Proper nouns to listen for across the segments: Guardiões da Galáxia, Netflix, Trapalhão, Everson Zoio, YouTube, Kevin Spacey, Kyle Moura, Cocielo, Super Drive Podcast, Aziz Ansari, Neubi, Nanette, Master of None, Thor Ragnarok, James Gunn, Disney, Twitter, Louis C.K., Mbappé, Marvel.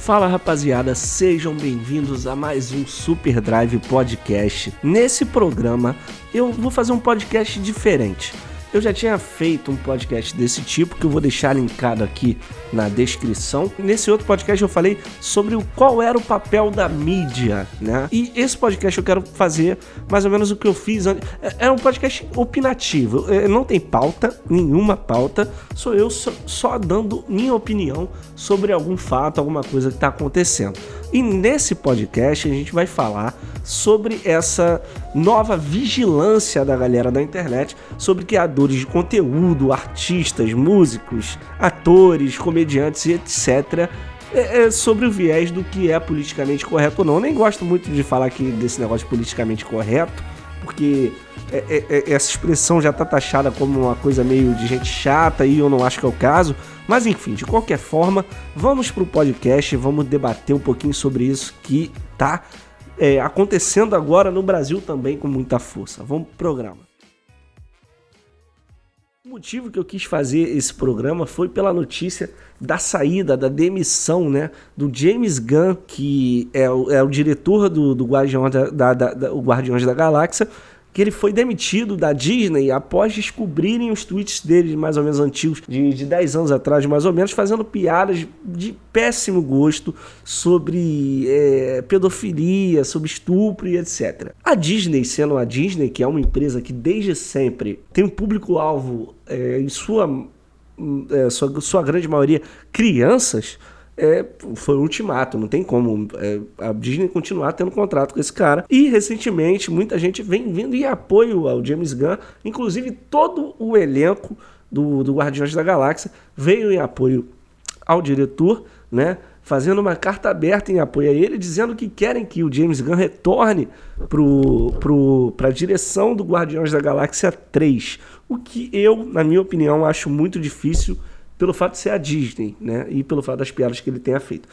Fala rapaziada, sejam bem-vindos a mais um Super Drive Podcast. Nesse programa eu vou fazer um podcast diferente. Eu já tinha feito um podcast desse tipo que eu vou deixar linkado aqui na descrição. Nesse outro podcast eu falei sobre qual era o papel da mídia, né? E esse podcast eu quero fazer mais ou menos o que eu fiz antes. É um podcast opinativo, não tem pauta, nenhuma pauta. Sou eu só dando minha opinião sobre algum fato, alguma coisa que está acontecendo. E nesse podcast a gente vai falar sobre essa nova vigilância da galera da internet, sobre criadores de conteúdo, artistas, músicos, atores, comediantes e etc. Sobre o viés do que é politicamente correto ou não. Eu nem gosto muito de falar aqui desse negócio de politicamente correto, porque essa expressão já está taxada como uma coisa meio de gente chata e eu não acho que é o caso. Mas enfim, de qualquer forma, vamos para o podcast, vamos debater um pouquinho sobre isso que está acontecendo agora no Brasil também com muita força. Vamos para o programa. O motivo que eu quis fazer esse programa foi pela notícia da saída, da demissão, né, do James Gunn, que é o diretor do Guardiões da Galáxia, que ele foi demitido da Disney após descobrirem os tweets dele mais ou menos antigos, de 10 anos atrás mais ou menos, fazendo piadas de péssimo gosto sobre pedofilia, sobre estupro e etc. A Disney, sendo a Disney, que é uma empresa que desde sempre tem um público-alvo em sua grande maioria crianças, foi um ultimato, não tem como a Disney continuar tendo contrato com esse cara. E recentemente muita gente vem vindo em apoio ao James Gunn, inclusive todo o elenco do Guardiões da Galáxia veio em apoio ao diretor, né, fazendo uma carta aberta em apoio a ele, dizendo que querem que o James Gunn retorne para a direção do Guardiões da Galáxia 3, o que eu, na minha opinião, acho muito difícil, pelo fato de ser a Disney, né? E pelo fato das piadas que ele tenha feito.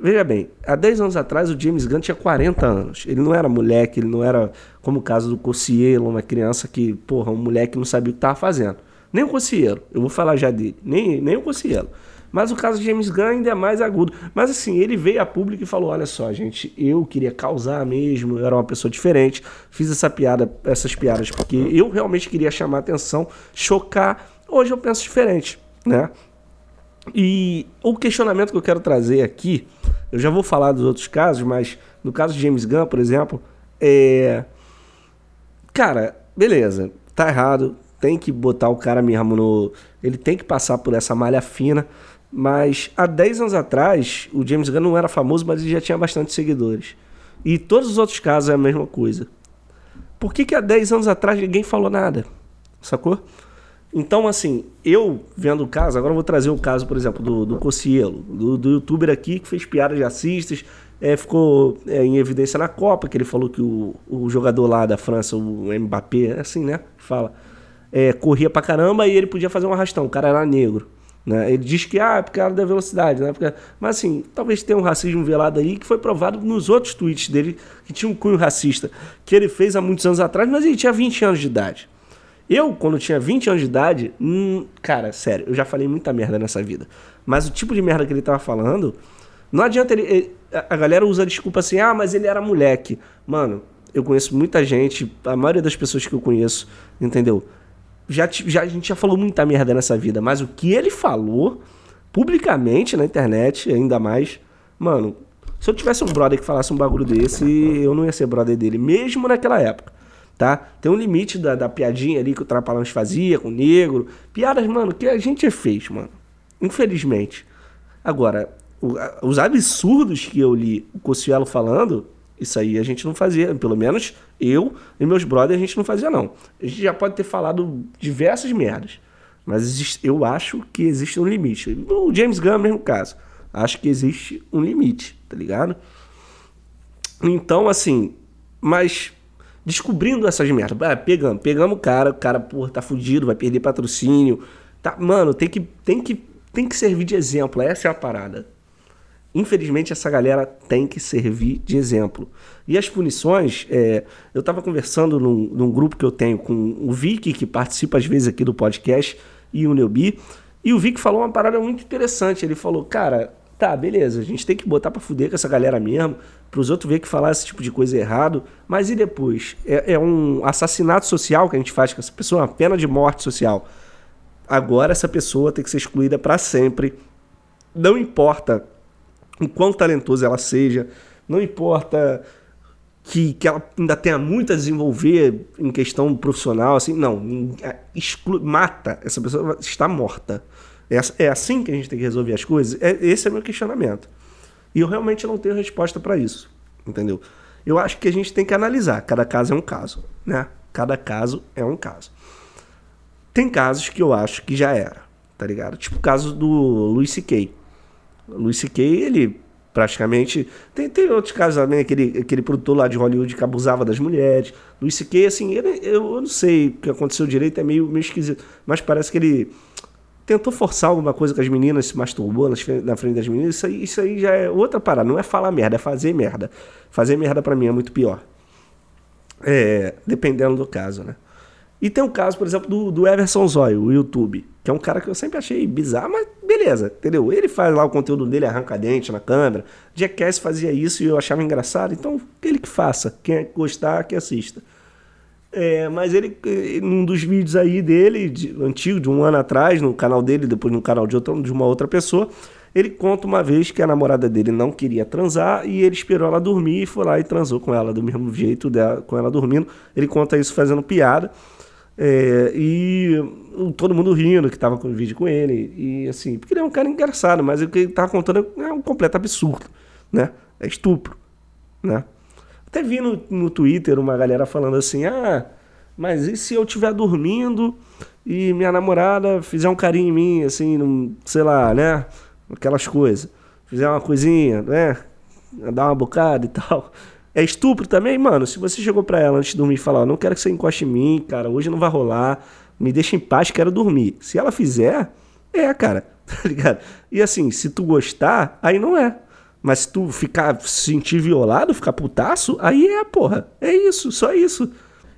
Veja bem, há 10 anos atrás o James Gunn tinha 40 anos. Ele não era moleque, ele não era como o caso do Cocielo, uma criança que, porra, um moleque não sabia o que estava fazendo. Nem o Cocielo, eu vou falar já dele, nem o Cocielo. Mas o caso de James Gunn ainda é mais agudo. Mas assim, ele veio a público e falou, olha só, gente, eu queria causar mesmo, eu era uma pessoa diferente, fiz essas piadas porque eu realmente queria chamar atenção, chocar. Hoje eu penso diferente, né? E o questionamento que eu quero trazer aqui, eu já vou falar dos outros casos, mas no caso de James Gunn, por exemplo, cara, beleza, tá errado, tem que botar o cara mesmo ele tem que passar por essa malha fina, mas há 10 anos atrás o James Gunn não era famoso, mas ele já tinha bastante seguidores. E todos os outros casos é a mesma coisa. Por que há 10 anos atrás ninguém falou nada? Sacou? Então, assim, eu vendo o caso, agora eu vou trazer o caso, por exemplo, do Cocielo, do youtuber aqui que fez piadas de racistas, ficou em evidência na Copa, que ele falou que o jogador lá da França, o Mbappé, assim, né, fala, corria pra caramba e ele podia fazer um arrastão, o cara era negro, né? Ele diz que, é por causa da velocidade, né? Mas, assim, talvez tenha um racismo velado aí que foi provado nos outros tweets dele, que tinha um cunho racista, que ele fez há muitos anos atrás, mas ele tinha 20 anos de idade. Eu, quando tinha 20 anos de idade, cara, sério, eu já falei muita merda nessa vida. Mas o tipo de merda que ele tava falando, não adianta a galera usa a desculpa assim, mas ele era moleque. Mano, eu conheço muita gente, a maioria das pessoas que eu conheço, entendeu? A gente já falou muita merda nessa vida, mas o que ele falou, publicamente na internet, ainda mais, mano, se eu tivesse um brother que falasse um bagulho desse, eu não ia ser brother dele, mesmo naquela época. Tá? Tem um limite da piadinha ali que o Trapalhão fazia com o negro. Piadas, mano, que a gente fez, mano. Infelizmente. Agora, os absurdos que eu li o Cocielo falando, isso aí a gente não fazia. Pelo menos eu e meus brothers a gente não fazia, não. A gente já pode ter falado diversas merdas. Mas eu acho que existe um limite. O James Gunn, mesmo caso. Acho que existe um limite, tá ligado? Então, assim... Mas... descobrindo essas merdas, pegamos o cara, porra, tá fudido, vai perder patrocínio, tá, mano, tem que servir de exemplo, essa é a parada. Infelizmente essa galera tem que servir de exemplo. E as punições, eu tava conversando num grupo que eu tenho com o Vicky, que participa às vezes aqui do podcast, e o Neubi, e o Vicky falou uma parada muito interessante, ele falou, cara, tá, beleza, a gente tem que botar pra fuder com essa galera mesmo, pros outros verem que falar esse tipo de coisa é errado, mas e depois? É um assassinato social que a gente faz com essa pessoa, uma pena de morte social. Agora essa pessoa tem que ser excluída pra sempre, não importa o quão talentosa ela seja, não importa que ela ainda tenha muito a desenvolver em questão profissional, assim, não, mata, essa pessoa está morta. É assim que a gente tem que resolver as coisas? Esse é meu questionamento. E eu realmente não tenho resposta para isso, entendeu? Eu acho que a gente tem que analisar. Cada caso é um caso, né? Cada caso é um caso. Tem casos que eu acho que já era, tá ligado? Tipo o caso do Louis C.K. Louis C.K., ele praticamente... Tem outros casos também, aquele produtor lá de Hollywood que abusava das mulheres. Louis C.K., assim, eu não sei o que aconteceu direito, é meio esquisito. Mas parece que ele... tentou forçar alguma coisa que as meninas se masturbou na frente das meninas, isso aí já é outra parada, não é falar merda, é fazer merda. Fazer merda pra mim é muito pior. Dependendo do caso, né? E tem o caso, por exemplo, do Everson Zoio, o YouTube, que é um cara que eu sempre achei bizarro, mas beleza, entendeu? Ele faz lá o conteúdo dele, arranca dente na câmera, Jackass fazia isso e eu achava engraçado, então ele que faça, quem gostar, que assista. Mas ele, num dos vídeos aí dele, antigo, de um ano atrás, no canal dele, depois no canal de uma outra pessoa, ele conta uma vez que a namorada dele não queria transar e ele esperou ela dormir e foi lá e transou com ela, do mesmo jeito dela, com ela dormindo. Ele conta isso fazendo piada e todo mundo rindo que tava com o vídeo com ele, e assim, porque ele é um cara engraçado, mas o que ele tava contando é um completo absurdo, né? É estupro, né? Até vi no Twitter uma galera falando assim, mas e se eu estiver dormindo e minha namorada fizer um carinho em mim, assim, sei lá, né, aquelas coisas, fizer uma coisinha, né, dar uma bocada e tal, é estupro também? Mano, se você chegou pra ela antes de dormir e falar, não quero que você encoste em mim, cara, hoje não vai rolar, me deixa em paz, quero dormir, se ela fizer, cara, tá ligado? E assim, se tu gostar, aí não é. Mas se tu se sentir violado, ficar putaço, aí porra. É isso, só isso.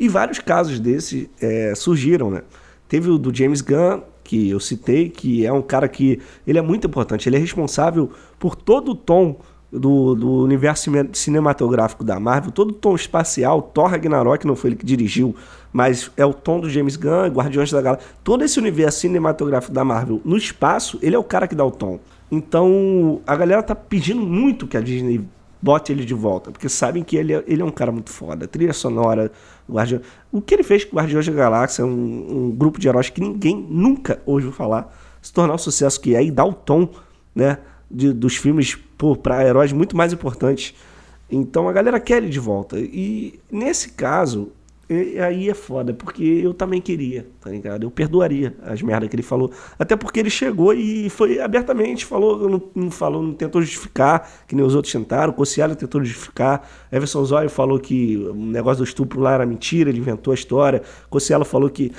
E vários casos desses surgiram, né? Teve o do James Gunn, que eu citei, que é um cara que... Ele é muito importante, ele é responsável por todo o tom do universo cinematográfico da Marvel, todo o tom espacial, Thor Ragnarok, não foi ele que dirigiu, mas é o tom do James Gunn, Guardiões da Galáxia. Todo esse universo cinematográfico da Marvel no espaço, ele é o cara que dá o tom. Então, a galera tá pedindo muito que a Disney bote ele de volta, porque sabem que ele é um cara muito foda. Trilha sonora, Guardião... O que ele fez com Guardiões da Galáxia, um grupo de heróis que ninguém nunca ouviu falar, se tornar o sucesso que é e dar o tom, né, dos filmes para heróis muito mais importantes. Então, a galera quer ele de volta. E, nesse caso, aí é foda, porque eu também queria, tá ligado? Eu perdoaria as merdas que ele falou, até porque ele chegou e foi abertamente, falou, não tentou justificar, que nem os outros tentaram, o Cocielo tentou justificar, Everson Zoio falou que o negócio do estupro lá era mentira, ele inventou a história, Cocielo falou que,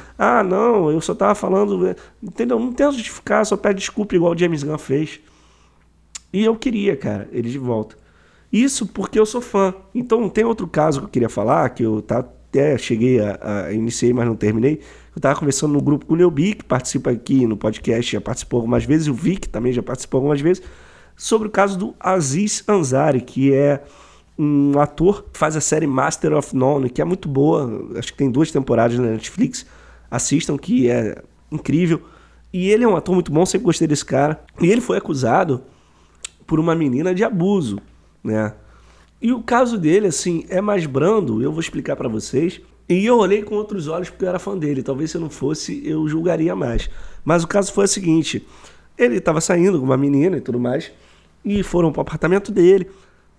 não, eu só tava falando, entendeu? Não tenta justificar, só pede desculpa igual o James Gunn fez. E eu queria, cara, ele de volta. Isso porque eu sou fã. Então tem outro caso que eu queria falar, que eu até cheguei iniciei, mas não terminei. Eu tava conversando no grupo com o Neubi, que participa aqui no podcast, já participou algumas vezes, o Vic também já participou algumas vezes, sobre o caso do Aziz Ansari, que é um ator que faz a série Master of None, que é muito boa, acho que tem 2 temporadas na Netflix, assistam, que é incrível. E ele é um ator muito bom, sempre gostei desse cara. E ele foi acusado por uma menina de abuso, né? E o caso dele, assim, é mais brando, eu vou explicar pra vocês. E eu olhei com outros olhos porque eu era fã dele. Talvez se eu não fosse, eu julgaria mais. Mas o caso foi o seguinte. Ele estava saindo com uma menina e tudo mais. E foram pro apartamento dele.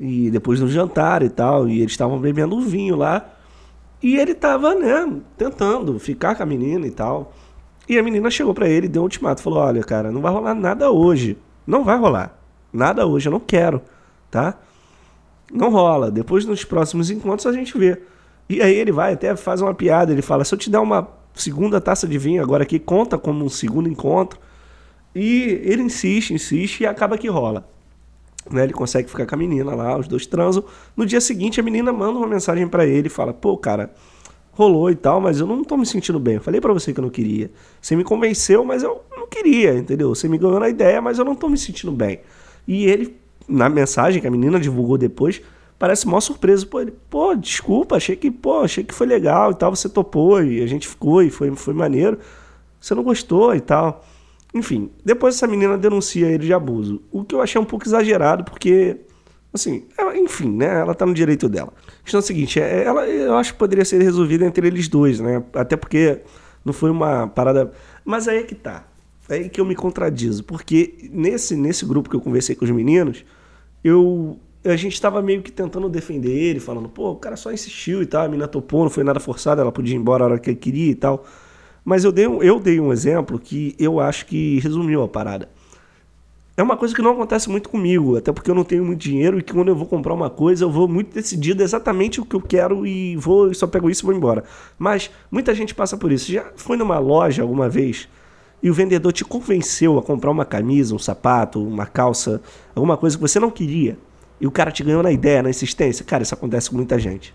E depois no jantar e tal. E eles estavam bebendo um vinho lá. E ele tava, né, tentando ficar com a menina e tal. E a menina chegou pra ele e deu um ultimato. Falou, olha, cara, não vai rolar nada hoje. Não vai rolar. Nada hoje, eu não quero, tá? Não rola, depois nos próximos encontros a gente vê. E aí ele vai até faz uma piada, ele fala, se eu te der uma segunda taça de vinho agora aqui, conta como um segundo encontro. E ele insiste e acaba que rola. Né? Ele consegue ficar com a menina lá, os dois transam. No dia seguinte a menina manda uma mensagem pra ele e fala, pô cara, rolou e tal, mas eu não tô me sentindo bem. Eu falei pra você que eu não queria. Você me convenceu, mas eu não queria, entendeu? Você me ganhou na ideia, mas eu não tô me sentindo bem. E ele, na mensagem que a menina divulgou depois, parece mó surpresa. Pô, ele, pô, desculpa, achei que foi legal e tal, você topou e a gente ficou e foi maneiro. Você não gostou e tal. Enfim, depois essa menina denuncia ele de abuso. O que eu achei um pouco exagerado, porque... assim, ela, enfim, né? Ela tá no direito dela. A questão é a seguinte, ela, eu acho que poderia ser resolvida entre eles dois, né? Até porque não foi uma parada... Mas aí é que tá. É aí que eu me contradizo. Porque nesse grupo que eu conversei com os meninos, a gente tava meio que tentando defender ele, falando, pô, o cara só insistiu e tal, a menina topou, não foi nada forçado, ela podia ir embora a hora que ele queria e tal. Mas eu dei um exemplo que eu acho que resumiu a parada. É uma coisa que não acontece muito comigo, até porque eu não tenho muito dinheiro e que quando eu vou comprar uma coisa eu vou muito decidido exatamente o que eu quero e vou só pego isso e vou embora. Mas muita gente passa por isso. Já foi numa loja alguma vez e o vendedor te convenceu a comprar uma camisa, um sapato, uma calça, alguma coisa que você não queria e o cara te ganhou na ideia, na insistência? Cara, isso acontece com muita gente.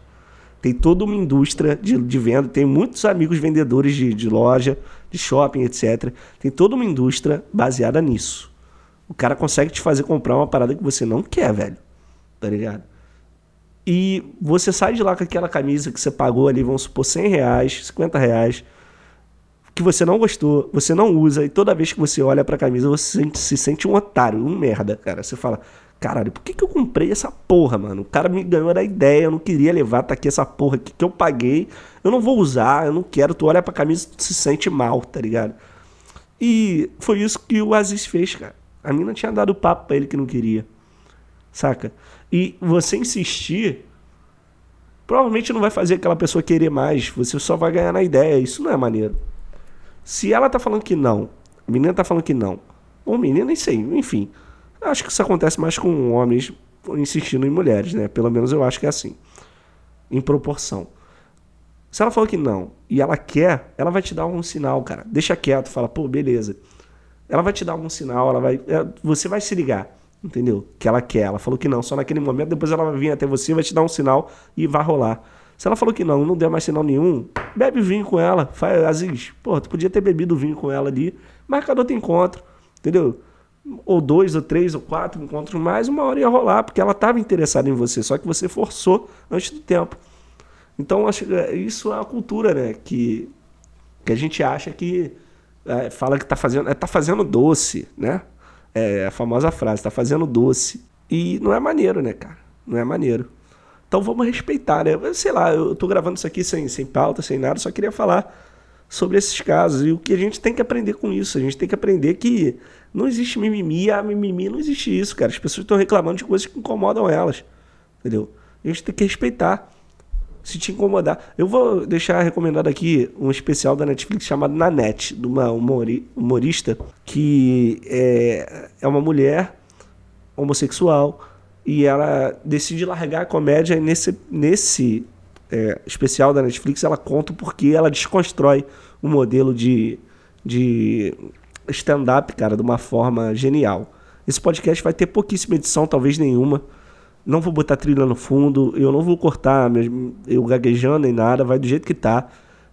Tem toda uma indústria de venda, tem muitos amigos vendedores de loja, de shopping, etc. Tem toda uma indústria baseada nisso. O cara consegue te fazer comprar uma parada que você não quer, velho. Tá ligado? E você sai de lá com aquela camisa que você pagou ali, vamos supor, R$100, R$50, que você não gostou, você não usa, e toda vez que você olha pra camisa, você se sente um otário, um merda, cara. Você fala, caralho, por que eu comprei essa porra, mano? O cara me ganhou da ideia, eu não queria levar, tá aqui essa porra aqui que eu paguei, eu não vou usar, eu não quero. Tu olha pra camisa, tu se sente mal, tá ligado? E foi isso que o Aziz fez, cara. A mina tinha dado papo pra ele que não queria, saca? E você insistir, provavelmente não vai fazer aquela pessoa querer mais, você só vai ganhar na ideia, isso não é maneiro. Se ela tá falando que não, a menina tá falando que não, ou menina, nem sei, enfim. Acho que isso acontece mais com homens insistindo em mulheres, né? Pelo menos eu acho que é assim, em proporção. Se ela falou que não e ela quer, ela vai te dar um sinal, cara. Deixa quieto, fala, pô, beleza. Ela vai te dar algum sinal, você vai se ligar, entendeu? Que ela quer, ela falou que não, só naquele momento, depois ela vai vir até você, vai te dar um sinal e vai rolar. Se ela falou que não, não deu mais sinal nenhum, bebe vinho com ela, faz, Aziz, pô, tu podia ter bebido vinho com ela ali, marcador tem encontro, entendeu? Ou 2, ou 3, ou 4 encontros mais, uma hora ia rolar, porque ela estava interessada em você, só que você forçou antes do tempo. Então, acho que isso é uma cultura, né, que a gente acha que... fala que tá fazendo doce, né? É a famosa frase, tá fazendo doce. E não é maneiro, né, cara? Não é maneiro. Então vamos respeitar, né? Sei lá, eu tô gravando isso aqui sem pauta, sem nada, só queria falar sobre esses casos e o que a gente tem que aprender com isso. A gente tem que aprender que não existe mimimi, não existe isso, cara. As pessoas estão reclamando de coisas que incomodam elas, entendeu? A gente tem que respeitar. Se te incomodar, eu vou deixar recomendado aqui um especial da Netflix chamado Nanette, de uma humorista que é uma mulher homossexual e ela decide largar a comédia e nesse especial da Netflix ela conta o porquê ela desconstrói o modelo de stand-up, cara, de uma forma genial. Esse podcast vai ter pouquíssima edição, talvez nenhuma. Não vou botar trilha no fundo, eu não vou cortar eu gaguejando nem nada, vai do jeito que tá,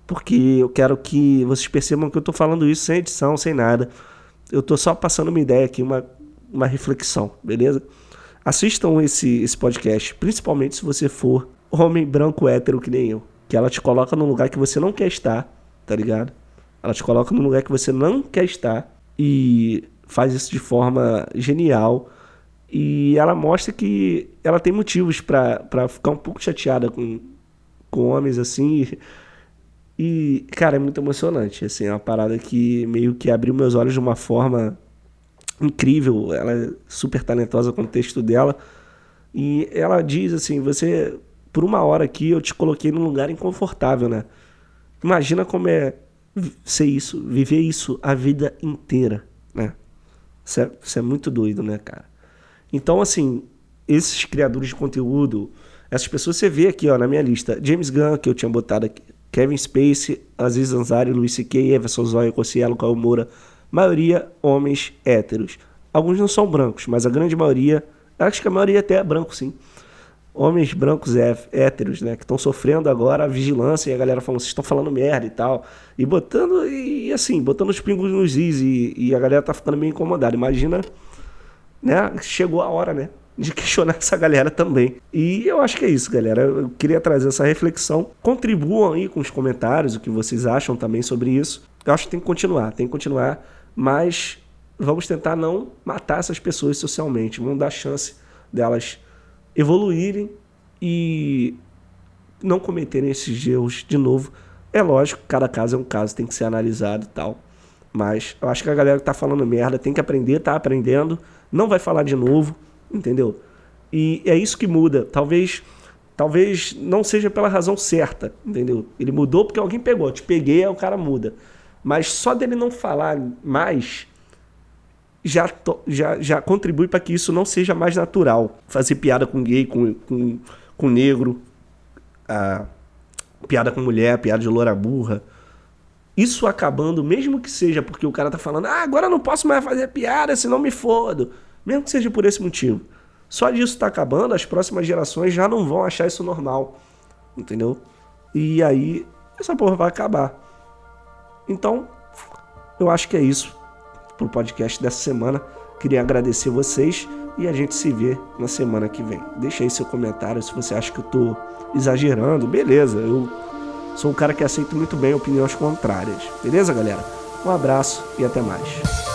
porque eu quero que vocês percebam que eu tô falando isso sem edição, sem nada. Eu tô só passando uma ideia aqui, uma reflexão, beleza? Assistam esse podcast, principalmente se você for homem branco hétero que nem eu, que ela te coloca num lugar que você não quer estar, tá ligado? Ela te coloca num lugar que você não quer estar e faz isso de forma genial. E ela mostra que ela tem motivos pra ficar um pouco chateada com homens, assim. E, cara, é muito emocionante. Assim, é uma parada que meio que abriu meus olhos de uma forma incrível. Ela é super talentosa com o texto dela. E ela diz assim, você, por uma hora aqui, eu te coloquei num lugar inconfortável, né? Imagina como é ser isso, viver isso a vida inteira, né? Isso é muito doido, né, cara? Então, assim, esses criadores de conteúdo, essas pessoas você vê aqui, ó, na minha lista. James Gunn, que eu tinha botado aqui. Kevin Spacey, Aziz Ansari, Louis C.K., Everson Zoio, Cocielo, Kyle Moura. Maioria homens héteros. Alguns não são brancos, mas a grande maioria... Acho que a maioria até é branco, sim. Homens brancos héteros, né? Que estão sofrendo agora a vigilância e a galera falando, vocês estão falando merda e tal. E botando... E assim, botando os pingos nos is. E a galera tá ficando meio incomodada. Imagina... né, chegou a hora, né, de questionar essa galera também. E eu acho que é isso, galera. Eu queria trazer essa reflexão. Contribuam aí com os comentários, o que vocês acham também sobre isso. Eu acho que tem que continuar, mas vamos tentar não matar essas pessoas socialmente. Vamos dar chance delas evoluírem e não cometerem esses erros de novo. É lógico, cada caso é um caso, tem que ser analisado e tal. Mas eu acho que a galera que tá falando merda tem que aprender, tá aprendendo, não vai falar de novo. Entendeu? E é isso que muda. Talvez não seja pela razão certa, entendeu? Ele mudou porque alguém pegou. Eu te peguei, aí o cara muda. Mas só dele não falar mais já contribui para que isso não seja mais natural. Fazer piada com gay, com negro, piada com mulher, piada de loura burra. Isso acabando, mesmo que seja porque o cara tá falando, agora eu não posso mais fazer piada, senão me fodo. Mesmo que seja por esse motivo. Só disso tá acabando, as próximas gerações já não vão achar isso normal. Entendeu? E aí, essa porra vai acabar. Então, eu acho que é isso pro podcast dessa semana. Queria agradecer vocês e a gente se vê na semana que vem. Deixa aí seu comentário se você acha que eu tô exagerando. Beleza, eu sou um cara que aceito muito bem opiniões contrárias. Beleza, galera? Um abraço e até mais.